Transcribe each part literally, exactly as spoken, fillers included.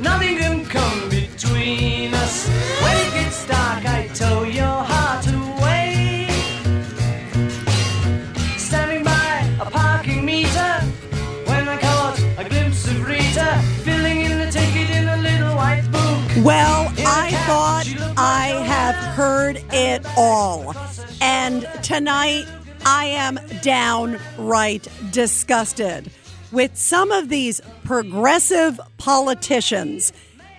Nothing can come between us. When it gets dark, I tow your heart away. Standing by a parking meter, when I caught a glimpse of Rita, filling in the ticket in a little white book. Well, I thought I have heard it all. And tonight, I am downright disgusted with some of these progressive politicians.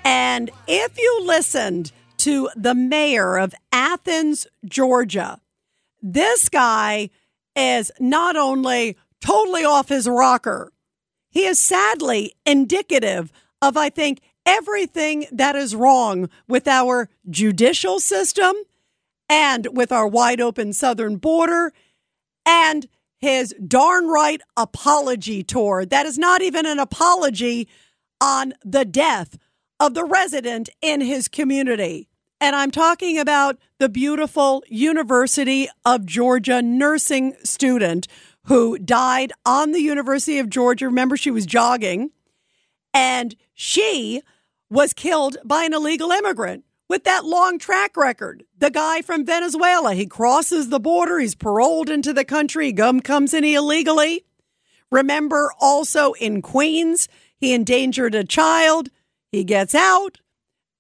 And if you listened to the mayor of Athens, Georgia, this guy is not only totally off his rocker, he is sadly indicative of, I think, everything that is wrong with our judicial system and with our wide open southern border and his darn right apology tour. That is not even an apology on the death of the resident in his community. And I'm talking about the beautiful University of Georgia nursing student who died on the University of Georgia. Remember, she was jogging, and she was killed by an illegal immigrant with that long track record. The guy from Venezuela, he crosses the border, he's paroled into the country, gum comes in illegally. Remember also in Queens, he endangered a child, he gets out.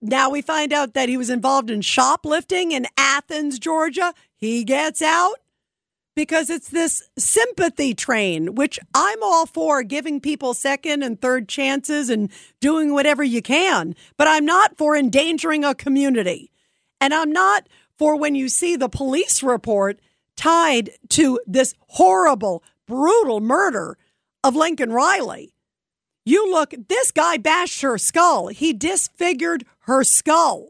Now we find out that he was involved in shoplifting in Athens, Georgia. He gets out because it's this sympathy train, which I'm all for, giving people second and third chances and doing whatever you can. But I'm not for endangering a community. And I'm not for when you see the police report tied to this horrible, brutal murder of Laken Riley. You look, this guy bashed her skull. He disfigured her skull.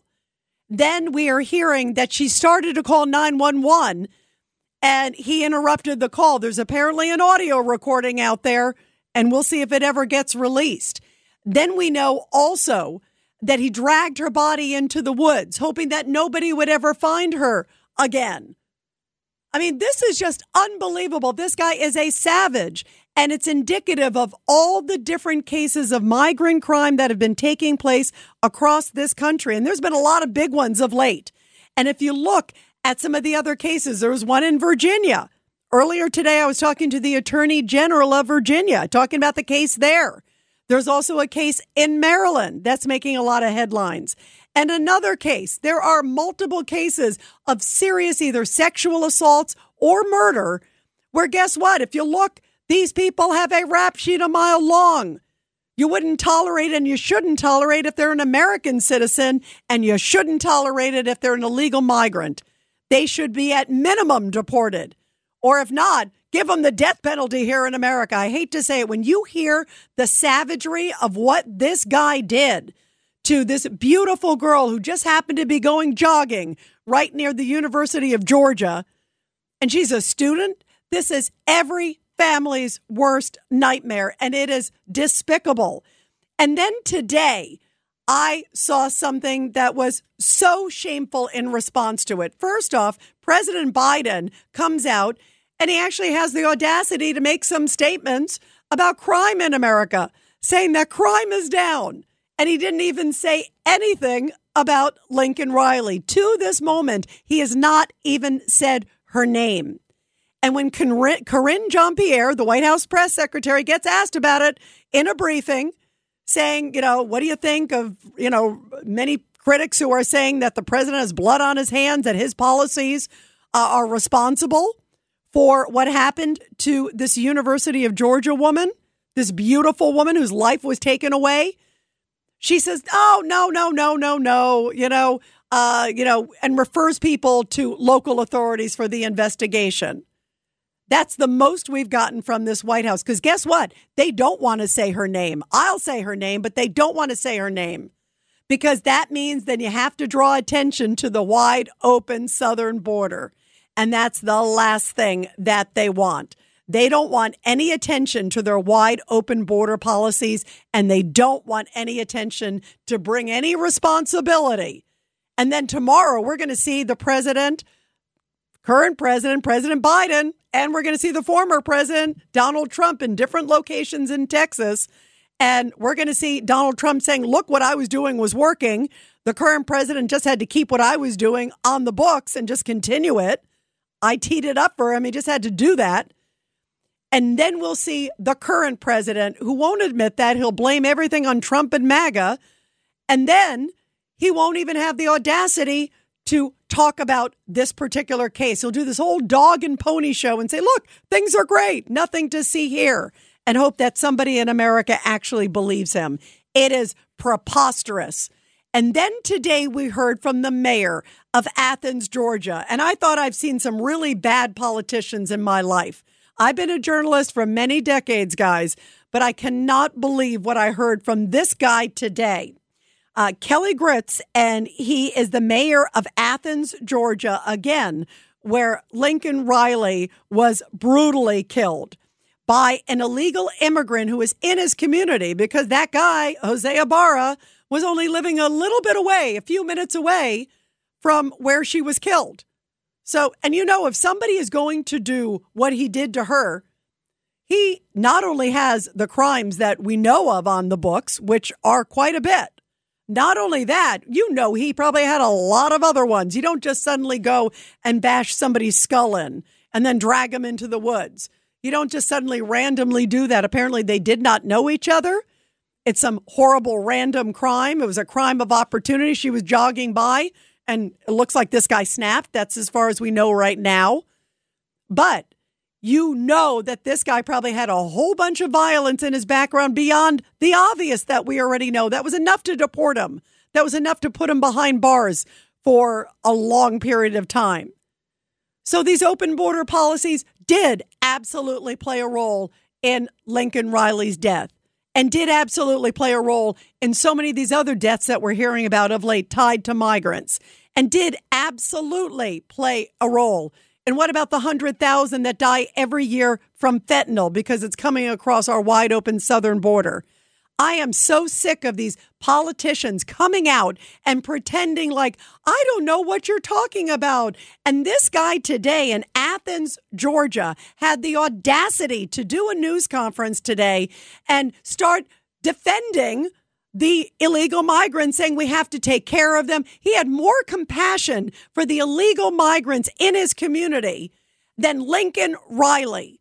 Then we are hearing that she started to call nine one one, and he interrupted the call. There's apparently an audio recording out there, and we'll see if it ever gets released. Then we know also that he dragged her body into the woods, hoping that nobody would ever find her again. I mean, this is just unbelievable. This guy is a savage, and it's indicative of all the different cases of migrant crime that have been taking place across this country. And there's been a lot of big ones of late. And if you look at some of the other cases, there was one in Virginia. Earlier today, I was talking to the Attorney General of Virginia, talking about the case there. There's also a case in Maryland that's making a lot of headlines. And another case, there are multiple cases of serious either sexual assaults or murder, where guess what? If you look, these people have a rap sheet a mile long. You wouldn't tolerate, and you shouldn't tolerate if they're an American citizen, and you shouldn't tolerate it if they're an illegal migrant. They should be at minimum deported, or if not, give them the death penalty here in America. I hate to say it. When you hear the savagery of what this guy did to this beautiful girl who just happened to be going jogging right near the University of Georgia, and she's a student, this is every family's worst nightmare, and it is despicable. And then today, I saw something that was so shameful in response to it. First off, President Biden comes out and he actually has the audacity to make some statements about crime in America, saying that crime is down. And he didn't even say anything about Laken Riley. To this moment, he has not even said her name. And when Corinne Jean-Pierre, the White House press secretary, gets asked about it in a briefing, saying, you know, what do you think of, you know, many critics who are saying that the president has blood on his hands, that his policies uh, are responsible for what happened to this University of Georgia woman, this beautiful woman whose life was taken away. She says, oh, no, no, no, no, no, you know, uh, you know, and refers people to local authorities for the investigation. That's the most we've gotten from this White House. Because guess what? They don't want to say her name. I'll say her name, but they don't want to say her name. Because that means then you have to draw attention to the wide open southern border. And that's the last thing that they want. They don't want any attention to their wide open border policies, and they don't want any attention to bring any responsibility. And then tomorrow we're going to see the president, current president, President Biden, and we're going to see the former president, Donald Trump, in different locations in Texas. And we're going to see Donald Trump saying, look, what I was doing was working. The current president just had to keep what I was doing on the books and just continue it. I teed it up for him. He just had to do that. And then we'll see the current president, who won't admit that. He'll blame everything on Trump and MAGA. And then he won't even have the audacity to talk about this particular case. He'll do this whole dog and pony show and say, look, things are great. Nothing to see here. And hope that somebody in America actually believes him. It is preposterous. And then today we heard from the mayor of Athens, Georgia. And I thought I've seen some really bad politicians in my life. I've been a journalist for many decades, guys, but I cannot believe what I heard from this guy today. Uh, Kelly Gritz, and he is the mayor of Athens, Georgia, again, where Laken Riley was brutally killed by an illegal immigrant who was in his community, because that guy, Jose Ibarra, was only living a little bit away, a few minutes away from where she was killed. So, and you know, if somebody is going to do what he did to her, he not only has the crimes that we know of on the books, which are quite a bit. Not only that, you know, he probably had a lot of other ones. You don't just suddenly go and bash somebody's skull in and then drag them into the woods. You don't just suddenly randomly do that. Apparently, they did not know each other. It's some horrible random crime. It was a crime of opportunity. She was jogging by, and it looks like this guy snapped. That's as far as we know right now. But you know that this guy probably had a whole bunch of violence in his background beyond the obvious that we already know. That was enough to deport him. That was enough to put him behind bars for a long period of time. So these open border policies did absolutely play a role in Laken Riley's death. And did absolutely play a role in so many of these other deaths that we're hearing about of late tied to migrants. And did absolutely play a role. And what about the one hundred thousand that die every year from fentanyl because it's coming across our wide open southern border? I am so sick of these politicians coming out and pretending like, I don't know what you're talking about. And this guy today in Athens, Georgia, had the audacity to do a news conference today and start defending the illegal migrants, saying we have to take care of them. He had more compassion for the illegal migrants in his community than Laken Riley.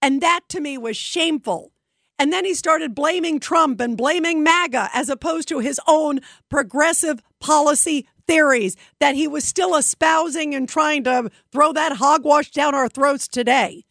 And that to me was shameful. And then he started blaming Trump and blaming MAGA as opposed to his own progressive policy theories that he was still espousing and trying to throw that hogwash down our throats today.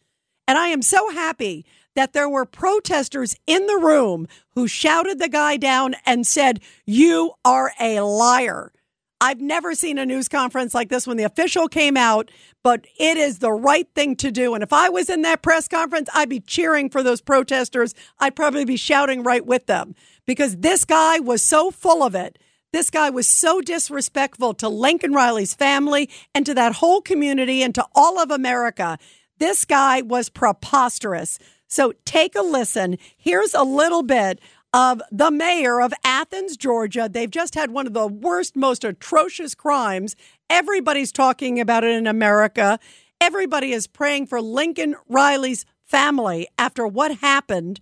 And I am so happy that there were protesters in the room who shouted the guy down and said, you are a liar. I've never seen a news conference like this when the official came out, but it is the right thing to do. And if I was in that press conference, I'd be cheering for those protesters. I'd probably be shouting right with them because this guy was so full of it. This guy was so disrespectful to Laken Riley's family and to that whole community and to all of America. This guy was preposterous. So take a listen. Here's a little bit of the mayor of Athens, Georgia. They've just had one of the worst, most atrocious crimes. Everybody's talking about it in America. Everybody is praying for Laken Riley's family after what happened.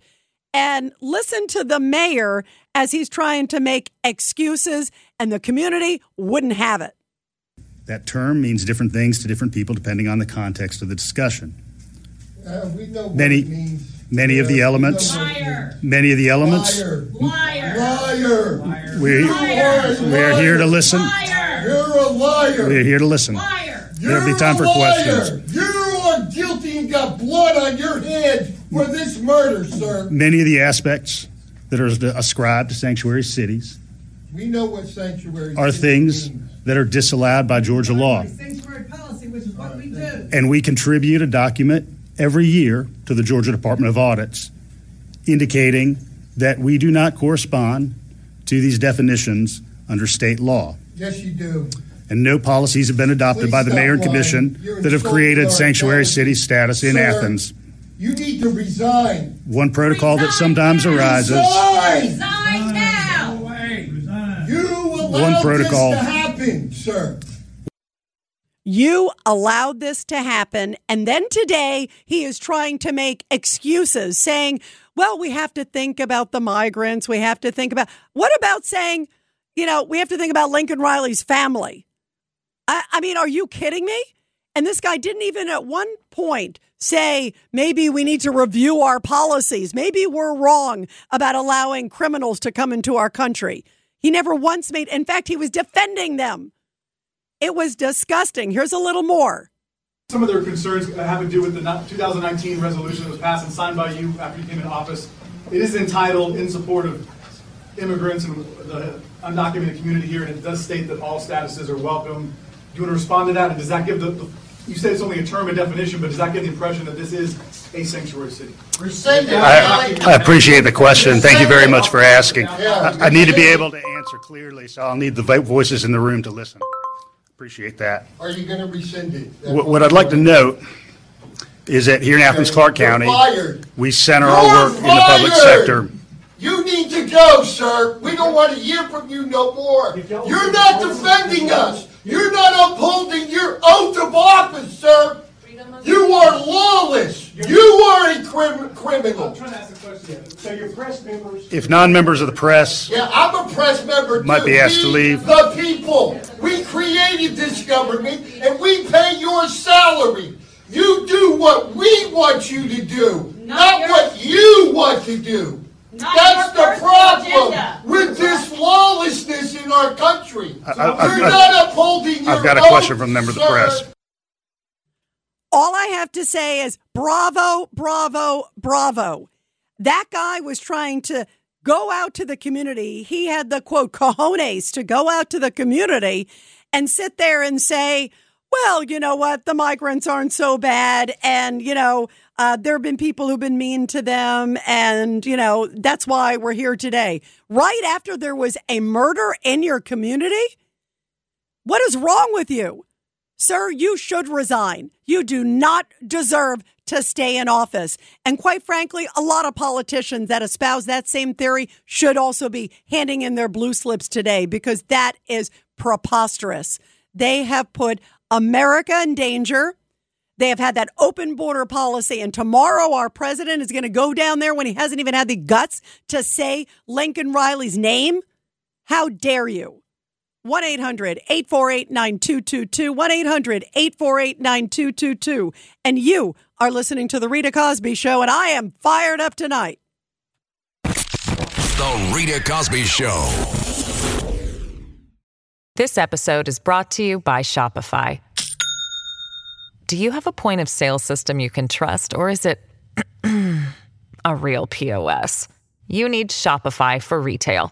And listen to the mayor as he's trying to make excuses, and the community wouldn't have it. That term means different things to different people depending on the context of the discussion. Uh, we know what Many- it means. Many of the elements, Liar. many of the elements, Liar. Liar. Liar. We're, Liar. we're here to listen. Liar. You're a liar. We're here to listen. Liar. There'll be time for questions. You are guilty and got blood on your head for this murder, sir. Many of the aspects that are ascribed to sanctuary cities We know what sanctuary are things means. That are disallowed by Georgia law. Sanctuary policy, which is what we do. And we contribute a document every year to the Georgia Department of Audits indicating that we do not correspond to these definitions under state law. Yes, you do. And no policies have been adopted Please by the mayor and commission that have created sanctuary city status in Sir, Athens. You need to resign. One protocol resign that sometimes now. arises. Resign, resign now. No way. Resign. You allowed One protocol. this to happen, sir. You allowed this to happen. And then today he is trying to make excuses, saying, well, we have to think about the migrants. We have to think about what about saying, you know, we have to think about Laken Riley's family. I, I mean, are you kidding me? And this guy didn't even at one point say, maybe we need to review our policies. Maybe we're wrong about allowing criminals to come into our country. He never once made, in fact, he was defending them. It was disgusting. Here's a little more. Some of their concerns have to do with the two thousand nineteen resolution that was passed and signed by you after you came into office. It is entitled In Support of Immigrants and the Undocumented Community Here, and it does state that all statuses are welcome. Do you want to respond to that? And does that give the, the you said it's only a term and definition, but does that give the impression that this is a sanctuary city? I, I appreciate the question. Thank you very much for asking. I, I need to be able to answer clearly, so I'll need the voices in the room to listen. Appreciate that. Are you going to rescind it? What, what I'd like to note is that here in Athens Clark County, we center our work in the public sector. You need to go, sir. We don't want to hear from you no more. You're not defending us. You're not upholding your oath of office, sir. You are lawless. You are a crim- criminal. I'm trying to ask a question. So your press members... If non-members of the press... Yeah, I'm a press member, too. Might be asked we, to leave. The people. We created this government, and we pay your salary. You do what we want you to do, not, not your, what you want to do. That's the problem agenda. with this lawlessness in our country. I, I, You're I've, not upholding your I've got a question from a member of the press. All I have to say is bravo, bravo, bravo. That guy was trying to go out to the community. He had the, quote, cojones to go out to the community and sit there and say, well, you know what? The migrants aren't so bad. And, you know, uh, there have been people who've been mean to them. And, you know, that's why we're here today. Right after there was a murder in your community? What is wrong with you? Sir, you should resign. You do not deserve to stay in office. And quite frankly, a lot of politicians that espouse that same theory should also be handing in their blue slips today, because that is preposterous. They have put America in danger. They have had that open border policy. And tomorrow our president is going to go down there when he hasn't even had the guts to say Laken Riley's name. How dare you? one eight hundred eight four eight nine two two two, one eight hundred eight four eight nine two two two. And you are listening to The Rita Cosby Show, and I am fired up tonight. The Rita Cosby Show. This episode is brought to you by Shopify. Do you have a point of sale system you can trust, or is it a real P O S? You need Shopify for retail.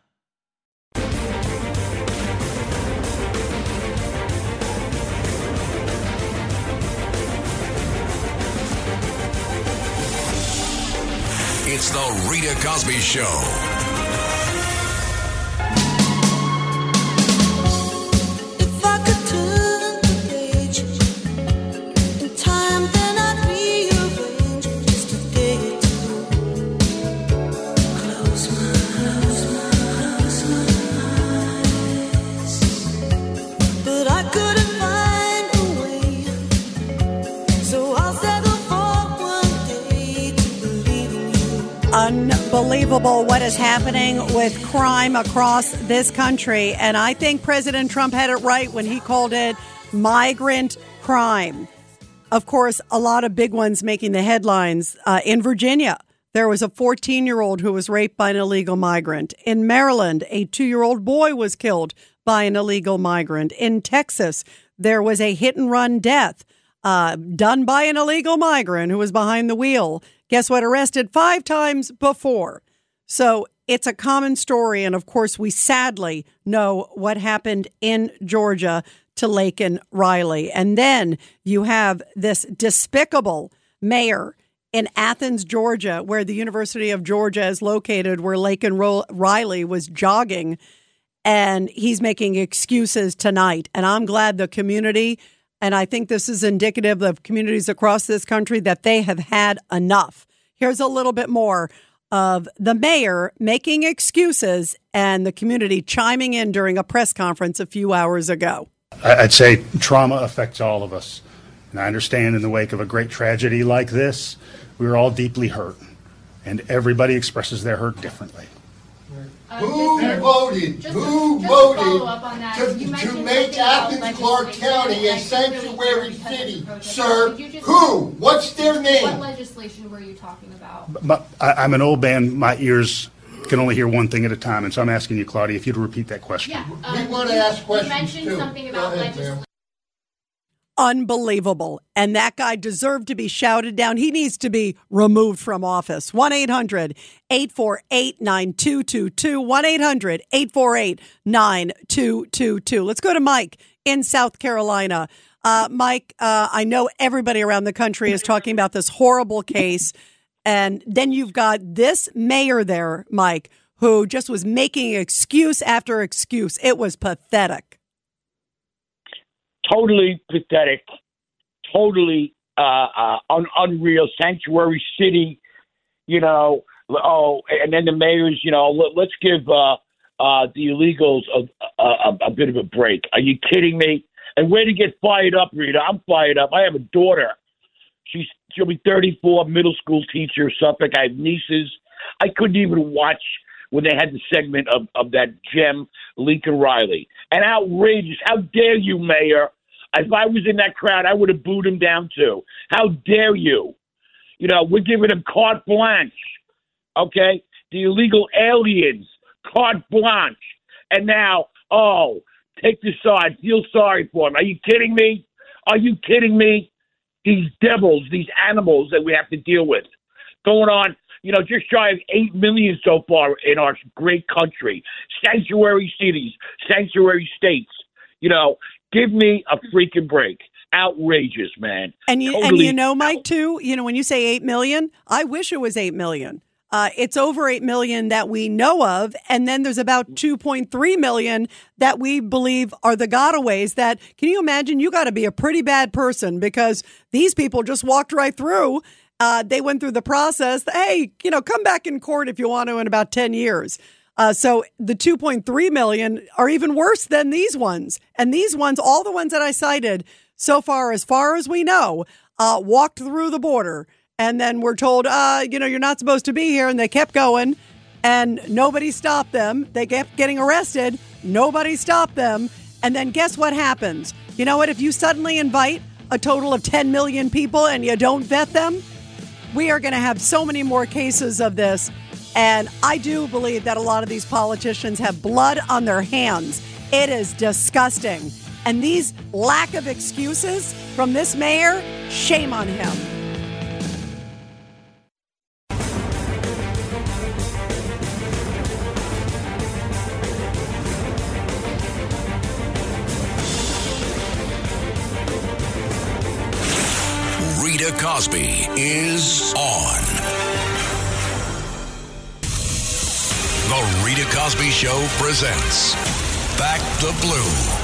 It's The Rita Cosby Show. If I could turn the page in time, then I'd rearrange just a day or two. Close my, close my, close my eyes. But I couldn't find a way, so I'll settle. Unbelievable what is happening with crime across this country. And I think President Trump had it right when he called it migrant crime. Of course, a lot of big ones making the headlines uh, in Virginia. There was a fourteen-year-old who was raped by an illegal migrant. In Maryland, a two-year-old boy was killed by an illegal migrant. In Texas, there was a hit-and-run death uh, done by an illegal migrant who was behind the wheel. Guess what? Arrested five times before. So it's a common story. And, of course, we sadly know what happened in Georgia to Laken Riley. And then you have this despicable mayor in Athens, Georgia, where the University of Georgia is located, where Laken Riley was jogging. And he's making excuses tonight. And I'm glad the community, and I think this is indicative of communities across this country, that they have had enough. Here's a little bit more of the mayor making excuses and the community chiming in during a press conference a few hours ago. I'd say trauma affects all of us. And I understand in the wake of a great tragedy like this, we were all deeply hurt. And everybody expresses their hurt differently. Uh, Who just, voted? Just Who to, voted to, to, to make Athens-Clarke County a sanctuary city, sir? Who? What's their name? What legislation were you talking about? My, I, I'm an old man. My ears can only hear one thing at a time, and so I'm asking you, Claudia, if you'd repeat that question. Yeah, um, we want to ask questions. You mentioned too. something about legislation. Unbelievable. And that guy deserved to be shouted down. He needs to be removed from office. one eight hundred eight four eight nine two two two. one eight hundred eight four eight nine two two two. Let's go to Mike in South Carolina. Uh, Mike, uh, I know everybody around the country is talking about this horrible case. And then you've got this mayor there, Mike, who just was making excuse after excuse. It was pathetic. Totally pathetic, totally uh, uh, un- unreal, sanctuary city, you know, oh, and then the mayors, you know, let, let's give uh, uh, the illegals a, a, a bit of a break. Are you kidding me? And way to get fired up, Rita. I'm fired up. I have a daughter. She's, she'll be thirty-four, middle school teacher or something. I have nieces. I couldn't even watch when they had the segment of, of that gem, Laken Riley. And outrageous. How dare you, Mayor? If I was in that crowd, I would have booed him down, too. How dare you? You know, we're giving him carte blanche, okay? The illegal aliens, carte blanche. And now, oh, take the side. Feel sorry for him. Are you kidding me? Are you kidding me? These devils, these animals that we have to deal with. Going on. You know, just shy of eight million so far in our great country. Sanctuary cities, sanctuary states. You know, give me a freaking break. Outrageous, man. And you, totally and you know, Mike, too, you know, when you say eight million, I wish it was eight million. Uh, it's over eight million that we know of. And then there's about two point three million that we believe are the gotaways that, can you imagine, you got to be a pretty bad person because these people just walked right through. Uh, they went through the process. Hey, you know, come back in court if you want to in about ten years. Uh, so the two point three million are even worse than these ones. And these ones, all the ones that I cited so far, as far as we know, uh, walked through the border and then were told, uh, you know, you're not supposed to be here. And they kept going and nobody stopped them. They kept getting arrested. Nobody stopped them. And then guess what happens? You know what? If you suddenly invite a total of ten million people and you don't vet them, we are going to have so many more cases of this. And I do believe that a lot of these politicians have blood on their hands. It is disgusting. And these lack of excuses from this mayor, shame on him. Rita Cosby is on. The Rita Cosby Show presents Back the Blue.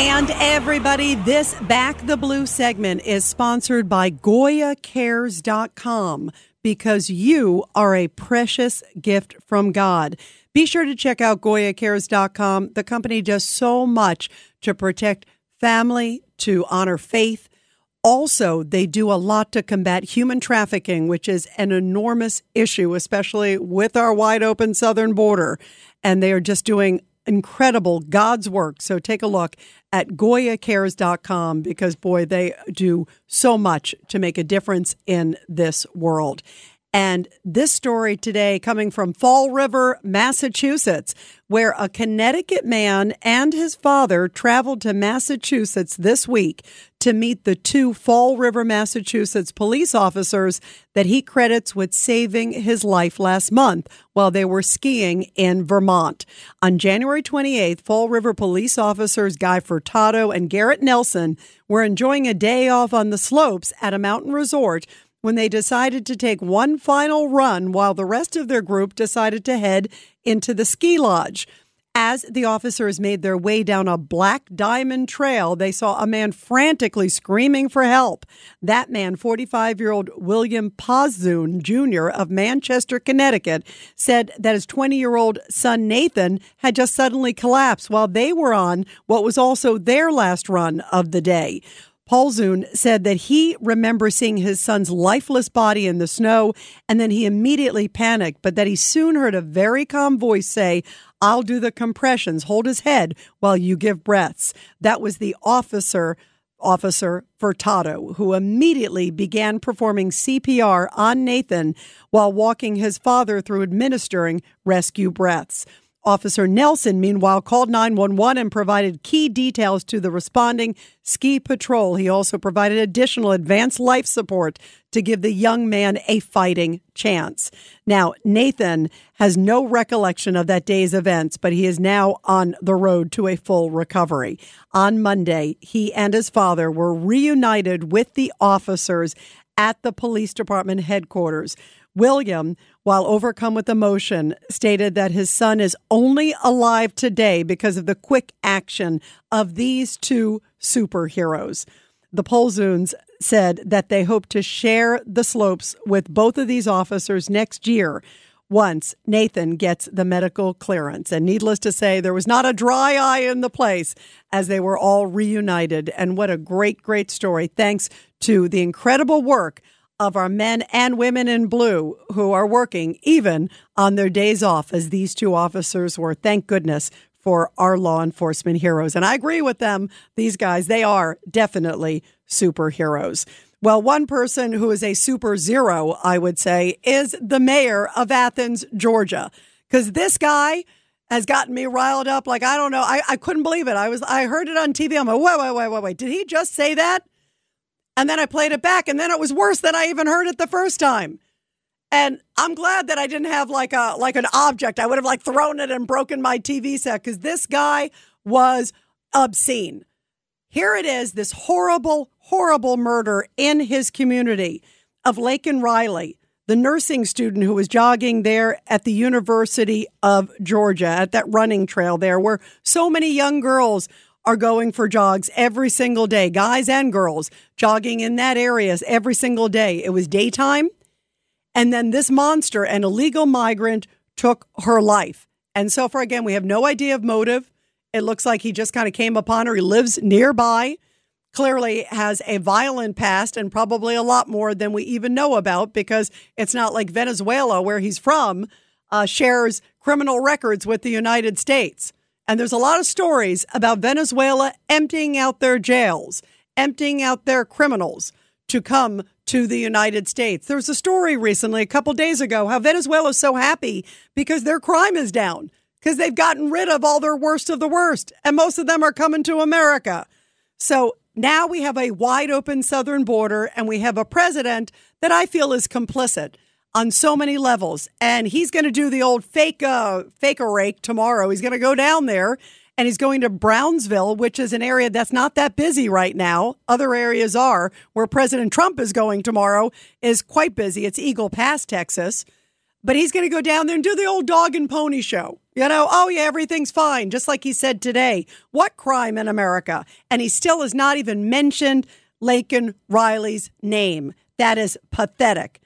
And everybody, this Back the Blue segment is sponsored by Goya Cares dot com because you are a precious gift from God. Be sure to check out Goya Cares dot com. The company does so much to protect family, to honor faith. Also, they do a lot to combat human trafficking, which is an enormous issue, especially with our wide open southern border. And they are just doing incredible God's work. So take a look at Goya Cares dot com because, boy, they do so much to make a difference in this world. And this story today coming from Fall River, Massachusetts, where a Connecticut man and his father traveled to Massachusetts this week to meet the two Fall River, Massachusetts police officers that he credits with saving his life last month while they were skiing in Vermont. On January twenty-eighth, Fall River police officers Guy Furtado and Garrett Nelson were enjoying a day off on the slopes at a mountain resort when they decided to take one final run while the rest of their group decided to head into the ski lodge. As the officers made their way down a black diamond trail, they saw a man frantically screaming for help. That man, forty-five-year-old William Pozzoon Junior of Manchester, Connecticut, said that his twenty-year-old son Nathan had just suddenly collapsed while they were on what was also their last run of the day. Polzoon said that he remembers seeing his son's lifeless body in the snow, and then he immediately panicked, but that he soon heard a very calm voice say, "I'll do the compressions. Hold his head while you give breaths." That was the officer, Officer Furtado, who immediately began performing C P R on Nathan while walking his father through administering rescue breaths. Officer Nelson, meanwhile, called nine one one and provided key details to the responding ski patrol. He also provided additional advanced life support to give the young man a fighting chance. Now, Nathan has no recollection of that day's events, but he is now on the road to a full recovery. On Monday, he and his father were reunited with the officers at the police department headquarters. William, while overcome with emotion, stated that his son is only alive today because of the quick action of these two superheroes. The Polzoons said that they hope to share the slopes with both of these officers next year once Nathan gets the medical clearance. And needless to say, there was not a dry eye in the place as they were all reunited. And what a great, great story. Thanks to the incredible work of our men and women in blue who are working even on their days off, as these two officers were. Thank goodness for our law enforcement heroes. And I agree with them. These guys, they are definitely superheroes. Well, one person who is a super zero, I would say, is the mayor of Athens, Georgia, because this guy has gotten me riled up. Like, I don't know. I, I couldn't believe it. I was I heard it on T V. I'm like, wait, wait, wait, wait, wait. Did he just say that? And then I played it back, and then it was worse than I even heard it the first time. And I'm glad that I didn't have like a like an object. I would have like thrown it and broken my T V set, because this guy was obscene. Here it is, this horrible, horrible murder in his community of Laken Riley, the nursing student who was jogging there at the University of Georgia, at that running trail there where so many young girls are going for jogs every single day, guys and girls jogging in that area every single day. It was daytime. And then this monster, an illegal migrant, took her life. And so far, again, we have no idea of motive. It looks like he just kind of came upon her. He lives nearby, clearly has a violent past, and probably a lot more than we even know about, because it's not like Venezuela, where he's from, uh, shares criminal records with the United States. And there's a lot of stories about Venezuela emptying out their jails, emptying out their criminals to come to the United States. There was a story recently, a couple days ago, how Venezuela is so happy because their crime is down, because they've gotten rid of all their worst of the worst. And most of them are coming to America. So now we have a wide open southern border, and we have a president that I feel is complicit on so many levels. And he's going to do the old fake, uh, fake a rake tomorrow. He's going to go down there, and he's going to Brownsville, which is an area that's not that busy right now. Other areas are. Where President Trump is going tomorrow is quite busy. It's Eagle Pass, Texas. But he's going to go down there and do the old dog and pony show. You know, oh yeah, everything's fine. Just like he said today, what crime in America? And he still has not even mentioned Laken Riley's name. That is pathetic.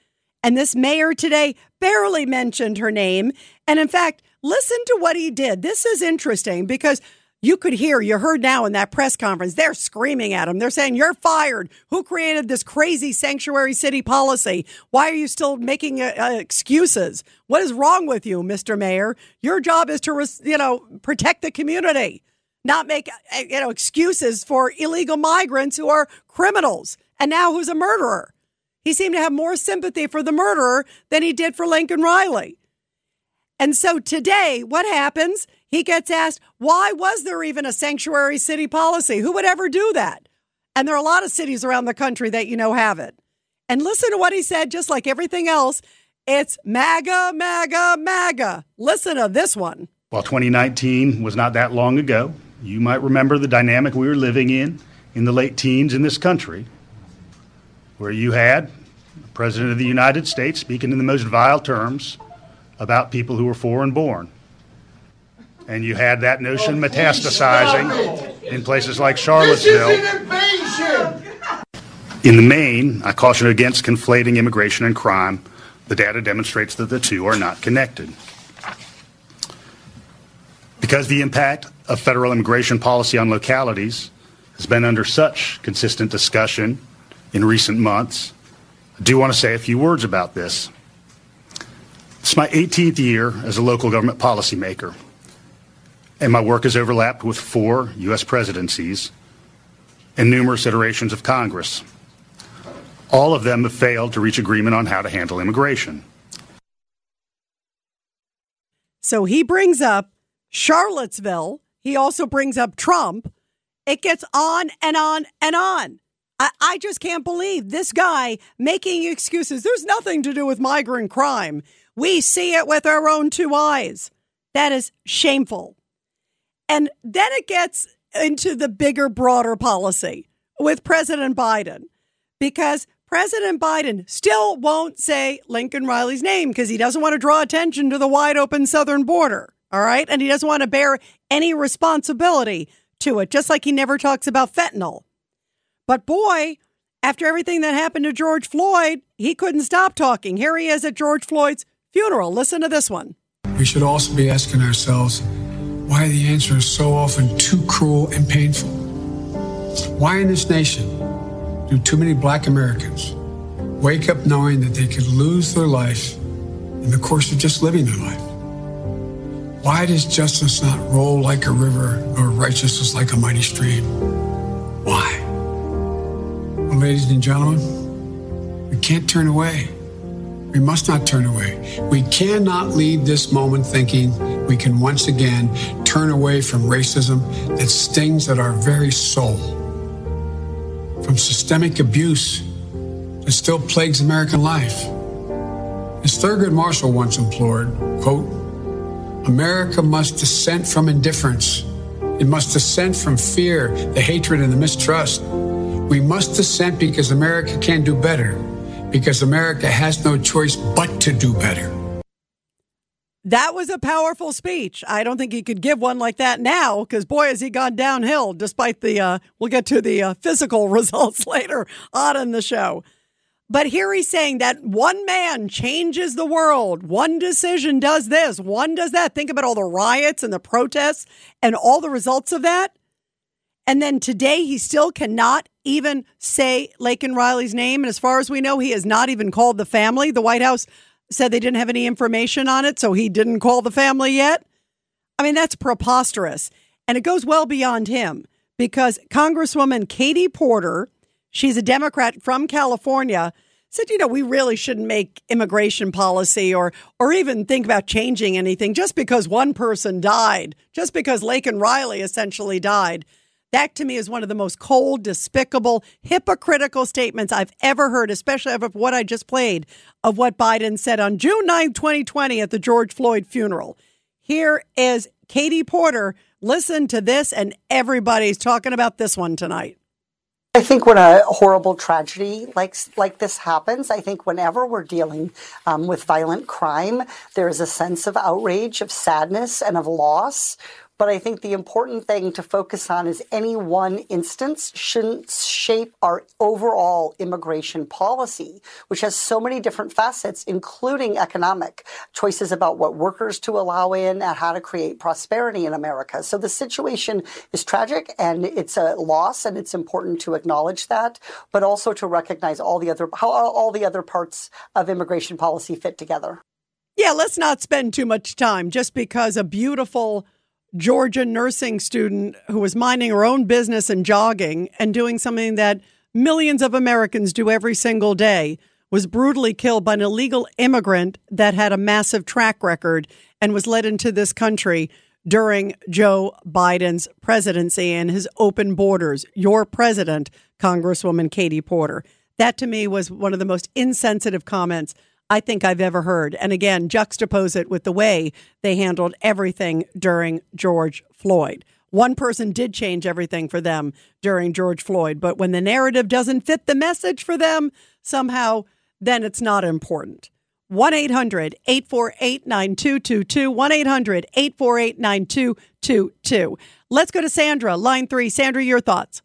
And this mayor today barely mentioned her name. And in fact, listen to what he did. This is interesting, because you could hear, you heard now in that press conference, they're screaming at him. They're saying, "You're fired. Who created this crazy sanctuary city policy? Why are you still making uh, excuses? What is wrong with you, Mister Mayor? Your job is to, you know, protect the community, not make, you know, excuses for illegal migrants who are criminals and now who's a murderer." He seemed to have more sympathy for the murderer than he did for Laken Riley. And so today, what happens? He gets asked, why was there even a sanctuary city policy? Who would ever do that? And there are a lot of cities around the country that, you know, have it. And listen to what he said, just like everything else. It's MAGA, MAGA, MAGA. Listen to this one. Well, twenty nineteen was not that long ago. You might remember the dynamic we were living in in the late teens in this country, where you had the President of the United States speaking in the most vile terms about people who were foreign born. And you had that notion oh, metastasizing in places like Charlottesville. This is an invasion! In the main, I caution against conflating immigration and crime. The data demonstrates that the two are not connected. Because the impact of federal immigration policy on localities has been under such consistent discussion in recent months, I do want to say a few words about this. It's my eighteenth year as a local government policymaker, and my work has overlapped with four U S presidencies and numerous iterations of Congress. All of them have failed to reach agreement on how to handle immigration. So he brings up Charlottesville. He also brings up Trump. It gets on and on and on. I, I just can't believe this guy making excuses. There's nothing to do with migrant crime. We see it with our own two eyes. That is shameful. And then it gets into the bigger, broader policy with President Biden, because President Biden still won't say Laken Riley's name because he doesn't want to draw attention to the wide open southern border. All right. And he doesn't want to bear any responsibility to it, just like he never talks about fentanyl. But boy, after everything that happened to George Floyd, he couldn't stop talking. Here he is at George Floyd's funeral. Listen to this one. We should also be asking ourselves why the answer is so often too cruel and painful. Why in this nation do too many black Americans wake up knowing that they could lose their life in the course of just living their life? Why does justice not roll like a river, nor righteousness like a mighty stream? Why? Well, ladies and gentlemen, we can't turn away. We must not turn away. We cannot leave this moment thinking we can once again turn away from racism that stings at our very soul, from systemic abuse that still plagues American life. As Thurgood Marshall once implored, quote, America must dissent from indifference. It must dissent from fear, the hatred, and the mistrust. We must dissent because America can do better, because America has no choice but to do better. That was a powerful speech. I don't think he could give one like that now, because boy, has he gone downhill, despite the, uh, we'll get to the uh, physical results later on in the show. But here he's saying that one man changes the world. One decision does this, one does that. Think about all the riots and the protests and all the results of that. And then today, he still cannot even say Laken Riley's name. And as far as we know, he has not even called the family. The White House said they didn't have any information on it, so he didn't call the family yet. I mean, that's preposterous. And it goes well beyond him, because Congresswoman Katie Porter, she's a Democrat from California, said, you know, we really shouldn't make immigration policy or or even think about changing anything just because one person died, just because Laken Riley essentially died. That, to me, is one of the most cold, despicable, hypocritical statements I've ever heard, especially of what I just played, of what Biden said on June ninth, twenty twenty at the George Floyd funeral. Here is Katie Porter. Listen to this, and everybody's talking about this one tonight. I think when a horrible tragedy like like this happens, I think whenever we're dealing um, with violent crime, there is a sense of outrage, of sadness, and of loss. But I think the important thing to focus on is any one instance shouldn't shape our overall immigration policy, which has so many different facets, including economic choices about what workers to allow in and how to create prosperity in America. So the situation is tragic, and it's a loss, and it's important to acknowledge that, but also to recognize all the other how all the other parts of immigration policy fit together. Yeah, let's not spend too much time just because a beautiful Georgia nursing student who was minding her own business and jogging and doing something that millions of Americans do every single day was brutally killed by an illegal immigrant that had a massive track record and was led into this country during Joe Biden's presidency and his open borders. Your president, Congresswoman Katie Porter. That to me was one of the most insensitive comments I think I've ever heard. And again, juxtapose it with the way they handled everything during George Floyd. One person did change everything for them during George Floyd, but when the narrative doesn't fit the message for them, somehow, then it's not important. one eight hundred, eight four eight, nine two two two, one eight hundred, eight four eight, nine two two two. Let's go to Sandra, line three. Sandra, your thoughts.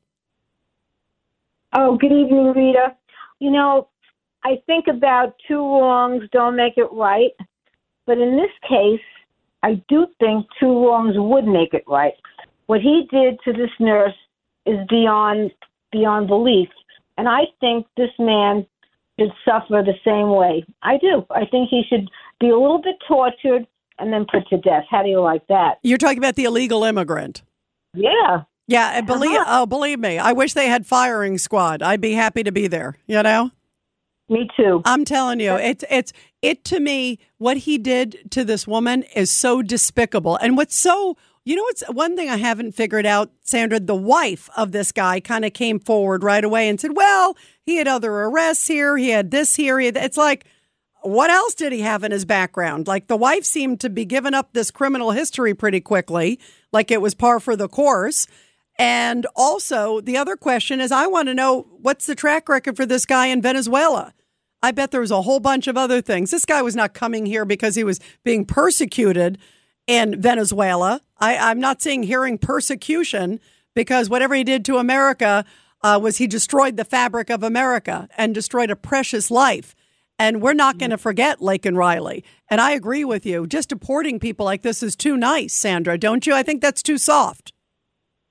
Oh, good evening, Rita. You know, I think about two wrongs don't make it right, but in this case, I do think two wrongs would make it right. What he did to this nurse is beyond beyond belief, and I think this man should suffer the same way. I do. I think he should be a little bit tortured and then put to death. How do you like that? You're talking about the illegal immigrant. Yeah. Yeah, and believe, uh-huh. oh, believe me, I wish they had firing squad. I'd be happy to be there, you know? Me too. I'm telling you, it's it's it to me, what he did to this woman is so despicable. And what's so, you know, it's one thing I haven't figured out, Sandra, the wife of this guy kind of came forward right away and said, well, he had other arrests here. He had this here. He had it's like, what else did he have in his background? Like the wife seemed to be giving up this criminal history pretty quickly, like it was par for the course. And also the other question is, I want to know what's the track record for this guy in Venezuela? I bet there was a whole bunch of other things. This guy was not coming here because he was being persecuted in Venezuela. I, I'm not seeing hearing persecution because whatever he did to America uh, was he destroyed the fabric of America and destroyed a precious life. And we're not going to forget Laken Riley. And I agree with you. Just deporting people like this is too nice, Sandra, don't you? I think that's too soft.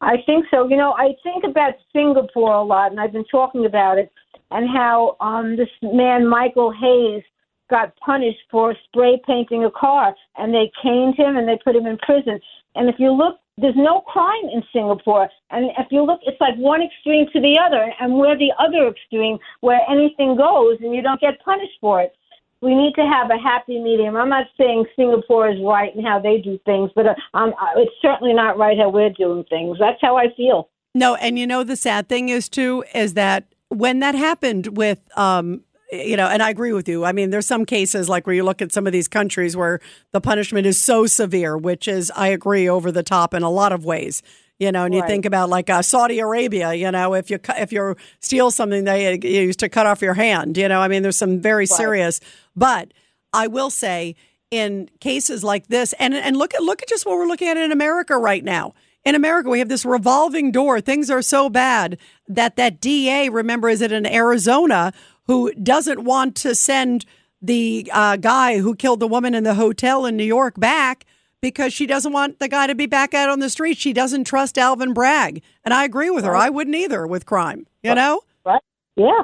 I think so. You know, I think about Singapore a lot, and I've been talking about it, and how um, this man, Michael Hayes, got punished for spray painting a car, and they caned him, and they put him in prison. And if you look, there's no crime in Singapore. And if you look, it's like one extreme to the other, and we're the other extreme where anything goes, and you don't get punished for it. We need to have a happy medium. I'm not saying Singapore is right in how they do things, but um, it's certainly not right how we're doing things. That's how I feel. No, and you know, the sad thing is, too, is that when that happened with, um, you know, and I agree with you. I mean, there's some cases like where you look at some of these countries where the punishment is so severe, which is, I agree, over the top in a lot of ways. You know, and right. You think about like uh, Saudi Arabia, you know, if you if you steal something, they used to cut off your hand. You know, I mean, there's some very right. serious. But I will say in cases like this and and look at look at just what we're looking at in America right now. In America, we have this revolving door. Things are so bad that that D A, remember, is it in Arizona, who doesn't want to send the uh, guy who killed the woman in the hotel in New York back, because she doesn't want the guy to be back out on the street. She doesn't trust Alvin Bragg. And I agree with her. I wouldn't either with crime, you know? Right. Yeah.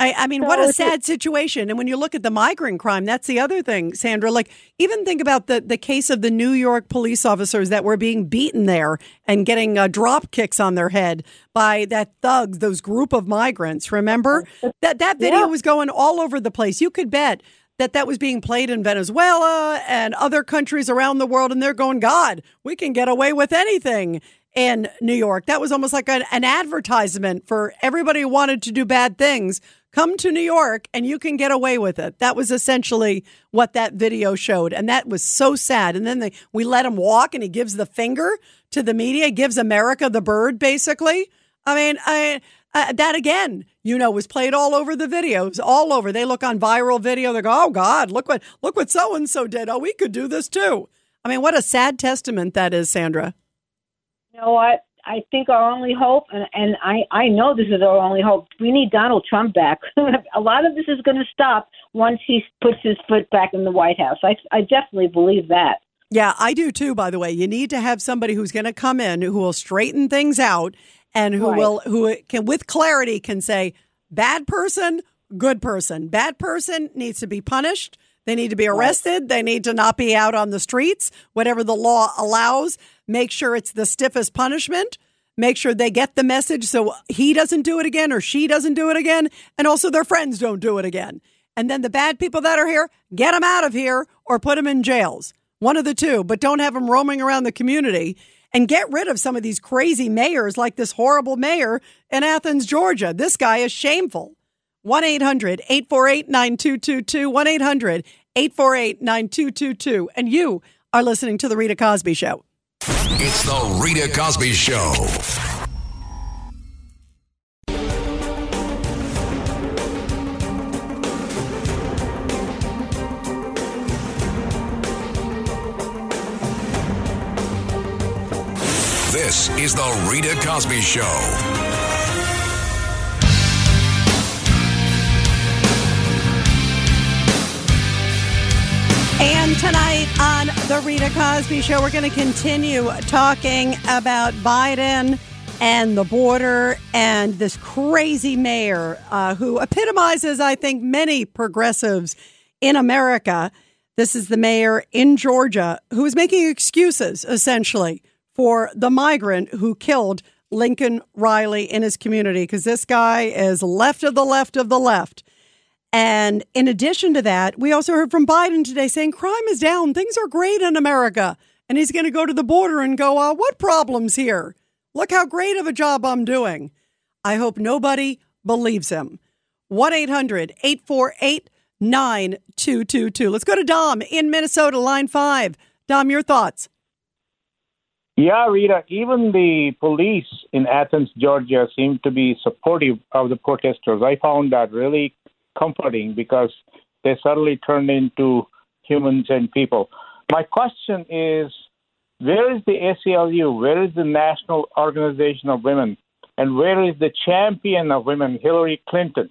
I, I mean, so what a sad it. situation. And when you look at the migrant crime, that's the other thing, Sandra. Like, even think about the, the case of the New York police officers that were being beaten there and getting uh, drop kicks on their head by that thug, those group of migrants, remember? that That video yeah. was going all over the place. You could bet that that was being played in Venezuela and other countries around the world. And they're going, God, we can get away with anything in New York. That was almost like an, an advertisement for everybody who wanted to do bad things. Come to New York and you can get away with it. That was essentially what that video showed. And that was so sad. And then they, we let him walk and he gives the finger to the media, gives America the bird, basically. I mean, I... Uh, that, again, you know, was played all over the videos, all over. They look on viral video. They go, oh, God, look what look what so-and-so did. Oh, we could do this, too. I mean, what a sad testament that is, Sandra. You know what? I think our only hope, and, and I, I know this is our only hope, we need Donald Trump back. A lot of this is going to stop once he puts his foot back in the White House. I, I definitely believe that. Yeah, I do, too, by the way. You need to have somebody who's going to come in, who will straighten things out, and who right. will, who can with clarity can say, bad person, good person. Bad person needs to be punished. They need to be arrested. Right. They need to not be out on the streets. Whatever the law allows, make sure it's the stiffest punishment. Make sure they get the message so he doesn't do it again or she doesn't do it again. And also their friends don't do it again. and then the bad people that are here, get them out of here or put them in jails. One of the two, but don't have them roaming around the community, and get rid of some of these crazy mayors like this horrible mayor in Athens, Georgia. This guy is shameful. one eight hundred eight four eight nine two two two, one eight hundred eight four eight nine two two two. And you are listening to The Rita Cosby Show. It's The Rita Cosby Show. This is The Rita Cosby Show. And tonight on The Rita Cosby Show, we're going to continue talking about Biden and the border and this crazy mayor uh, who epitomizes, I think, many progressives in America. This is the mayor in Georgia who is making excuses, essentially, for the migrant who killed Laken Riley in his community, because this guy is left of the left of the left. And in addition to that, we also heard from Biden today saying crime is down. Things are great in America. And he's going to go to the border and go, uh, what problem's here? Look how great of a job I'm doing. I hope nobody believes him. one eight hundred eight four eight nine two two two. Let's go to Dom in Minnesota, line five. Dom, your thoughts? Yeah, Rita, even the police in Athens, Georgia, seem to be supportive of the protesters. I found that really comforting because they suddenly turned into humans and people. My question is, where is the A C L U? Where is the National Organization of Women? And where is the champion of women, Hillary Clinton?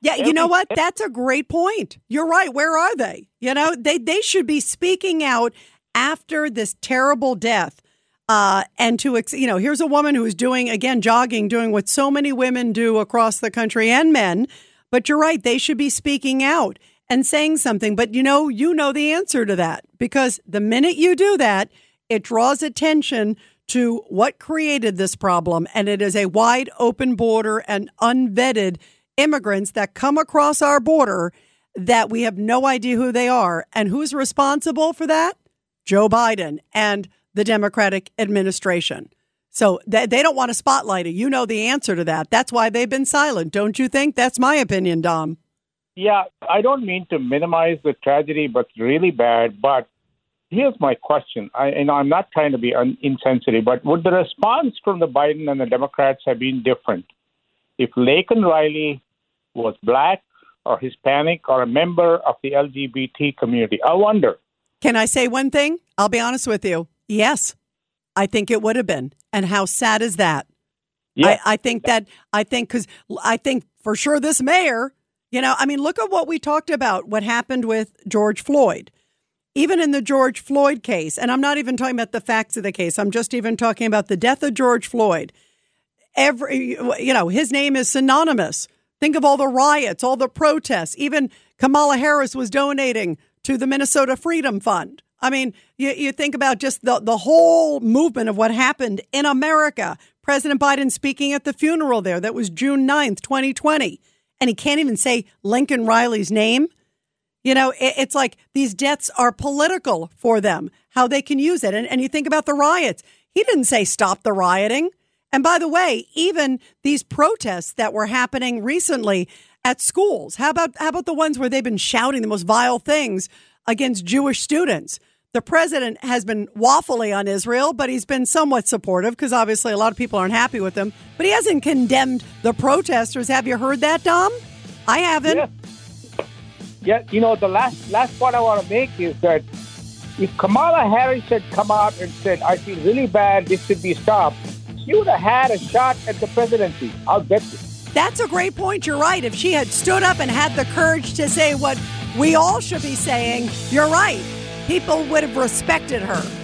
Yeah, you know what? That's a great point. You're right. Where are they? You know, they, they should be speaking out after this terrible death, uh, and to, you know, here's a woman who's doing, again, jogging, doing what so many women do across the country and men. But you're right. They should be speaking out and saying something. But, you know, you know the answer to that, because the minute you do that, it draws attention to what created this problem. And it is a wide open border and unvetted immigrants that come across our border that we have no idea who they are. And who's responsible for that? Joe Biden and the Democratic administration. So they, they don't want to spotlight it. You know the answer to that. That's why they've been silent, don't you think? That's my opinion, Dom. Yeah, I don't mean to minimize the tragedy, but really bad. But here's my question. I, and I'm not trying to be un- insensitive, but would the response from the Biden and the Democrats have been different if Laken Riley was black or Hispanic or a member of the L G B T community? I wonder. Can I say one thing? I'll be honest with you. Yes, I think it would have been. And how sad is that? Yeah. I, I think that I think because I think for sure this mayor, you know, I mean, look at what we talked about, what happened with George Floyd, even in the George Floyd case. And I'm not even talking about the facts of the case. I'm just even talking about the death of George Floyd. Every, you know, his name is synonymous. Think of all the riots, all the protests. Even Kamala Harris was donating to the Minnesota Freedom Fund. I mean, you, you think about just the, the whole movement of what happened in America. President Biden speaking at the funeral there. That was June ninth, twenty twenty. And he can't even say Laken Riley's name. You know, it, it's like these deaths are political for them, how they can use it. And, and you think about the riots. He didn't say stop the rioting. And by the way, even these protests that were happening recently at schools. How about how about the ones where they've been shouting the most vile things against Jewish students? The president has been waffly on Israel, but he's been somewhat supportive because obviously a lot of people aren't happy with him. But he hasn't condemned the protesters. Have you heard that, Dom? I haven't. Yeah, yeah you know, the last, last point I want to make is that if Kamala Harris had come out and said, I feel really bad, this should be stopped, she would have had a shot at the presidency. I'll bet you. That's a great point. You're right. If she had stood up and had the courage to say what we all should be saying, you're right. People would have respected her.